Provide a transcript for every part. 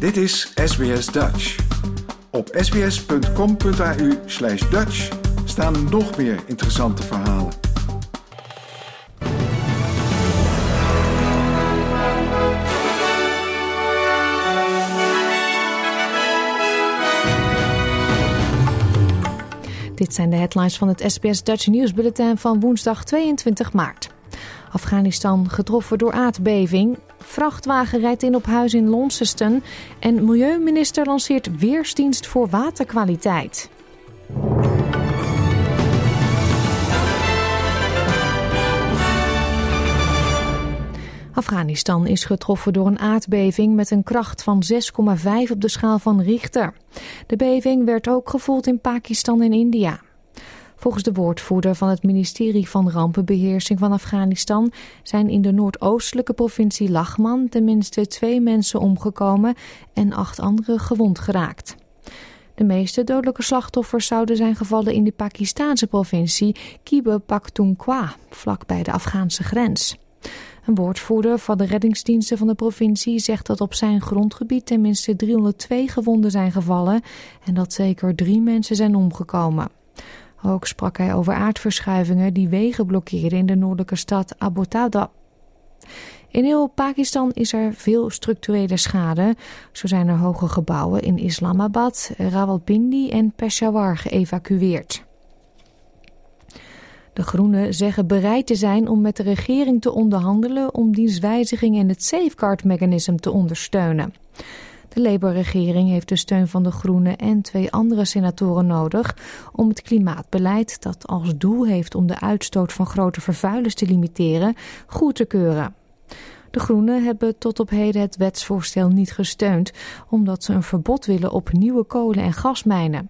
Dit is SBS Dutch. Op sbs.com.au/Dutch staan nog meer interessante verhalen. Dit zijn de headlines van het SBS Dutch nieuwsbulletin van woensdag 22 maart. Afghanistan getroffen door aardbeving. Vrachtwagen rijdt in op huis in Launceston. En milieuminister lanceert weersdienst voor waterkwaliteit. Afghanistan is getroffen door een aardbeving met een kracht van 6,5 op de schaal van Richter. De beving werd ook gevoeld in Pakistan en India. Volgens de woordvoerder van het ministerie van Rampenbeheersing van Afghanistan zijn in de noordoostelijke provincie Laghman tenminste 2 mensen omgekomen en 8 anderen gewond geraakt. De meeste dodelijke slachtoffers zouden zijn gevallen in de Pakistaanse provincie Khyber Pakhtunkhwa, vlakbij de Afghaanse grens. Een woordvoerder van de reddingsdiensten van de provincie zegt dat op zijn grondgebied tenminste 302 gewonden zijn gevallen en dat zeker 3 mensen zijn omgekomen. Ook sprak hij over aardverschuivingen die wegen blokkeerden in de noordelijke stad Abbottabad. In heel Pakistan is er veel structurele schade. Zo zijn er hoge gebouwen in Islamabad, Rawalpindi en Peshawar geëvacueerd. De Groenen zeggen bereid te zijn om met de regering te onderhandelen om dienstwijzigingen in het safeguard-mechanisme te ondersteunen. De Labour-regering heeft de steun van de Groenen en 2 andere senatoren nodig om het klimaatbeleid, dat als doel heeft om de uitstoot van grote vervuilers te limiteren, goed te keuren. De Groenen hebben tot op heden het wetsvoorstel niet gesteund, omdat ze een verbod willen op nieuwe kolen- en gasmijnen.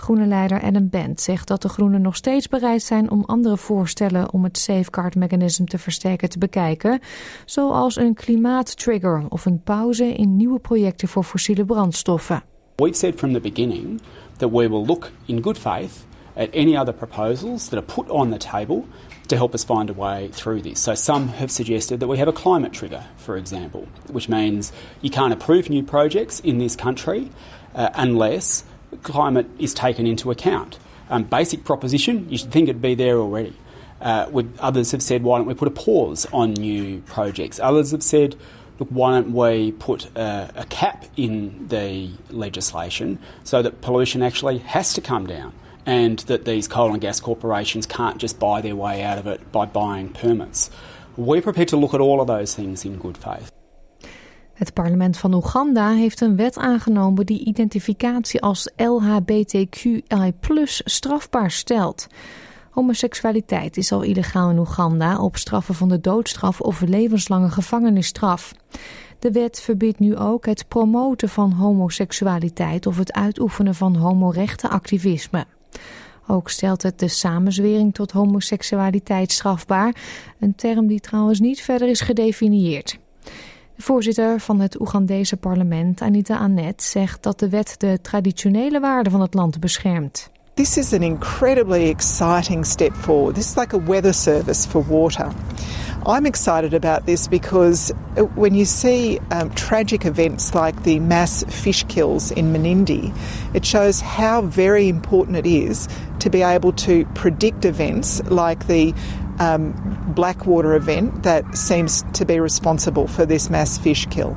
Groene leider Adam Bent zegt dat de Groenen nog steeds bereid zijn om andere voorstellen om het safeguard-mechanisme te versterken te bekijken, zoals een klimaattrigger of een pauze in nieuwe projecten voor fossiele brandstoffen. We've said from the beginning that we will look in good faith at any other proposals that are put on the table to help us find a way through this. So some have suggested that we have a climate trigger, for example, which means you can't approve new projects in this country unless climate is taken into account. Basic proposition, you should think it'd be there already. Others have said, why don't we put a pause on new projects? Others have said, look, why don't we put a cap in the legislation so that pollution actually has to come down and that these coal and gas corporations can't just buy their way out of it by buying permits. We're prepared to look at all of those things in good faith. Het parlement van Oeganda heeft een wet aangenomen die identificatie als LHBTQI+ strafbaar stelt. Homoseksualiteit is al illegaal in Oeganda op straffen van de doodstraf of levenslange gevangenisstraf. De wet verbiedt nu ook het promoten van homoseksualiteit of het uitoefenen van homorechtenactivisme. Ook stelt het de samenzwering tot homoseksualiteit strafbaar, een term die trouwens niet verder is gedefinieerd. De voorzitter van het Oegandese parlement, Anita Annette, zegt dat de wet de traditionele waarden van het land beschermt. This is an incredibly exciting step forward. This is like a weather service for water. I'm excited about this because when you see tragic events like the mass fish kills in Menindee, it shows how very important it is to be able to predict events like the Blackwater Event that seems to be responsible for this mass fish kill.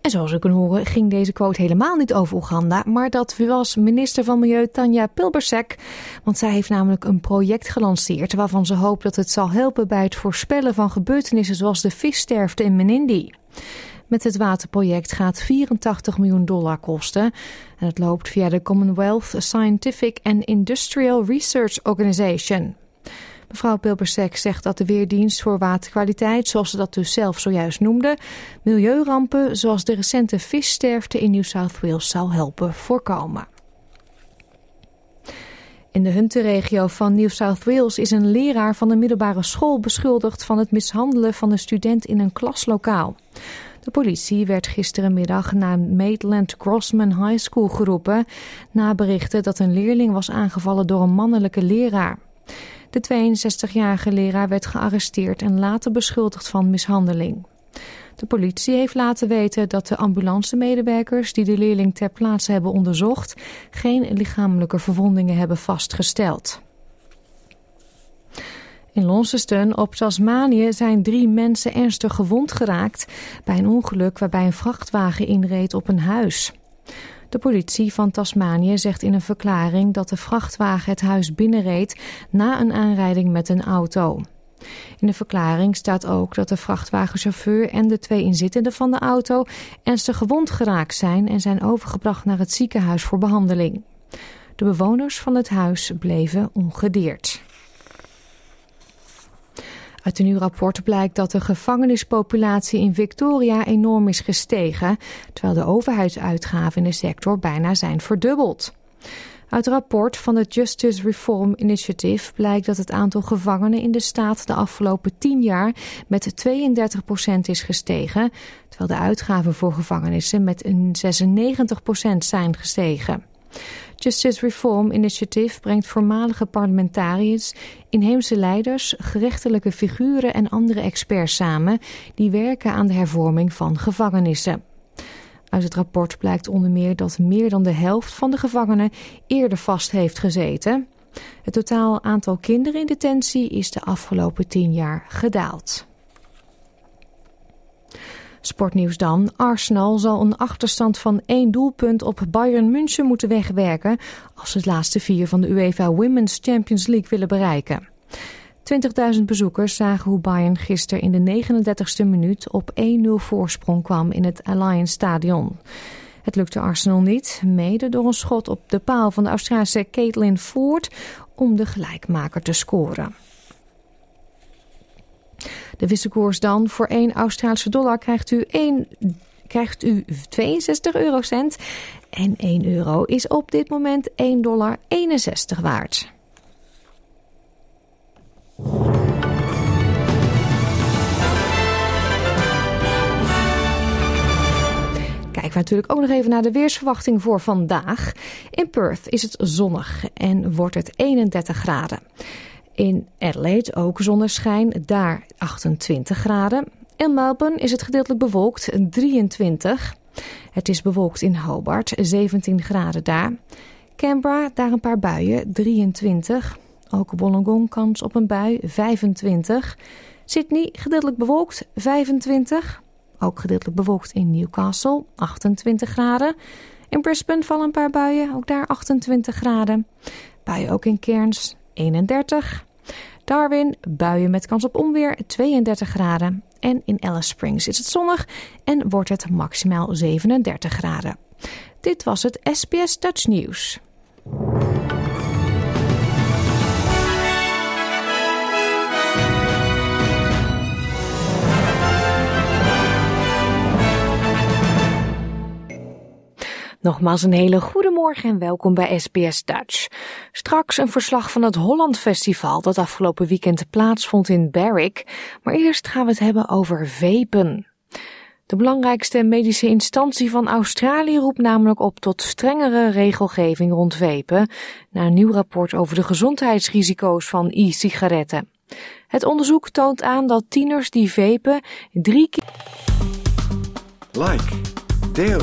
En zoals we kunnen horen ging deze quote helemaal niet over Oeganda, maar dat was minister van Milieu Tanya Plibersek, want zij heeft namelijk een project gelanceerd waarvan ze hoopt dat het zal helpen bij het voorspellen van gebeurtenissen zoals de vissterfte in Menindee. Met het waterproject gaat $84 miljoen kosten en het loopt via de Commonwealth Scientific and Industrial Research Organisation. Mevrouw Plibersek zegt dat de Weerdienst voor Waterkwaliteit, zoals ze dat dus zelf zojuist noemde, milieurampen zoals de recente vissterfte in New South Wales zou helpen voorkomen. In de Hunterregio van New South Wales is een leraar van de middelbare school beschuldigd van het mishandelen van een student in een klaslokaal. De politie werd gisterenmiddag naar Maitland Grossman High School geroepen na berichten dat een leerling was aangevallen door een mannelijke leraar. De 62-jarige leraar werd gearresteerd en later beschuldigd van mishandeling. De politie heeft laten weten dat de ambulancemedewerkers die de leerling ter plaatse hebben onderzocht, geen lichamelijke verwondingen hebben vastgesteld. In Launceston op Tasmanië zijn 3 mensen ernstig gewond geraakt bij een ongeluk waarbij een vrachtwagen inreed op een huis. De politie van Tasmanië zegt in een verklaring dat de vrachtwagen het huis binnenreed na een aanrijding met een auto. In de verklaring staat ook dat de vrachtwagenchauffeur en de 2 inzittenden van de auto ernstig gewond geraakt zijn en zijn overgebracht naar het ziekenhuis voor behandeling. De bewoners van het huis bleven ongedeerd. Uit een nieuw rapport blijkt dat de gevangenispopulatie in Victoria enorm is gestegen, terwijl de overheidsuitgaven in de sector bijna zijn verdubbeld. Uit het rapport van de Justice Reform Initiative blijkt dat het aantal gevangenen in de staat de afgelopen 10 jaar met 32% is gestegen, terwijl de uitgaven voor gevangenissen met 96% zijn gestegen. Justice Reform Initiative brengt voormalige parlementariërs, inheemse leiders, gerechtelijke figuren en andere experts samen die werken aan de hervorming van gevangenissen. Uit het rapport blijkt onder meer dat meer dan de helft van de gevangenen eerder vast heeft gezeten. Het totaal aantal kinderen in detentie is de afgelopen 10 jaar gedaald. Sportnieuws dan. Arsenal zal een achterstand van 1 doelpunt op Bayern München moeten wegwerken als ze het laatste 4 van de UEFA Women's Champions League willen bereiken. 20.000 bezoekers zagen hoe Bayern gisteren in de 39e minuut op 1-0 voorsprong kwam in het Allianz Stadion. Het lukte Arsenal niet, mede door een schot op de paal van de Australische Caitlin Foord, om de gelijkmaker te scoren. De wisselkoers dan. Voor 1 Australische dollar krijgt u 62 eurocent en 1 euro is op dit moment $1,61 waard. Kijken we natuurlijk ook nog even naar de weersverwachting voor vandaag. In Perth is het zonnig en wordt het 31 graden. In Adelaide ook zonneschijn, daar 28 graden. In Melbourne is het gedeeltelijk bewolkt, 23. Het is bewolkt in Hobart, 17 graden daar. Canberra, daar een paar buien, 23. Ook Wollongong kans op een bui, 25. Sydney gedeeltelijk bewolkt, 25. Ook gedeeltelijk bewolkt in Newcastle, 28 graden. In Brisbane vallen een paar buien, ook daar 28 graden. Buien ook in Cairns, 31. Darwin, buien met kans op onweer, 32 graden. En in Alice Springs is het zonnig en wordt het maximaal 37 graden. Dit was het SBS Dutch nieuws. Nogmaals een hele goede morgen en welkom bij SBS Dutch. Straks een verslag van het Holland Festival dat afgelopen weekend plaatsvond in Berwick. Maar eerst gaan we het hebben over vapen. De belangrijkste medische instantie van Australië roept namelijk op tot strengere regelgeving rond vapen, na een nieuw rapport over de gezondheidsrisico's van e-sigaretten. Het onderzoek toont aan dat tieners die vapen 3 keer... Like, deel.